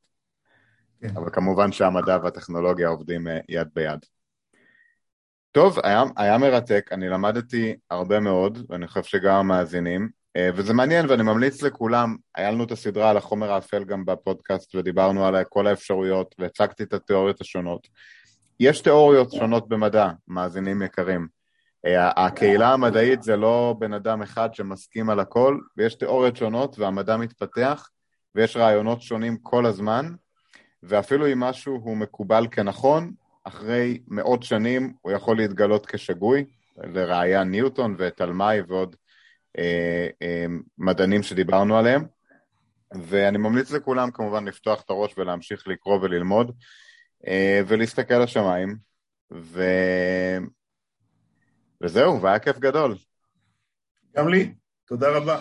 כן. אבל כמובן שהמדע והטכנולוגיה עובדים יד ביד. טוב, היה, היה מרתק, אני למדתי הרבה מאוד, ואני חושב שגם המאזינים, וזה מעניין ואני ממליץ לכולם, היה לנו את הסדרה על החומר האפל גם בפודקאסט, ודיברנו על כל האפשרויות, והצגתי את התיאוריות השונות. יש תיאוריות שונות במדע, מאזינים יקרים. הקהילה המדעית זה לא בן אדם אחד שמסכים על הכל, ויש תיאוריות שונות והמדע מתפתח, ויש רעיונות שונים כל הזמן, ואפילו אם משהו הוא מקובל כנכון, אחרי מאות שנים הוא יכול להתגלות כשגוי, לראיה ניוטון וטלמי ועוד אה, אה, מדענים שדיברנו עליהם, ואני ממליץ לכולם כמובן לפתוח את הראש ולהמשיך לקרוא וללמוד, אה, ולהסתכל לשמיים, ו... וזהו, והיה כיף גדול. גם לי, תודה רבה.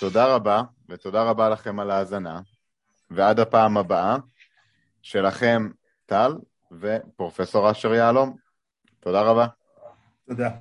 תודה רבה, ותודה רבה לכם על ההאזנה, ועד הפעם הבאה, שלכם טל ופרופסור אשר יהלום. תודה רבה. תודה.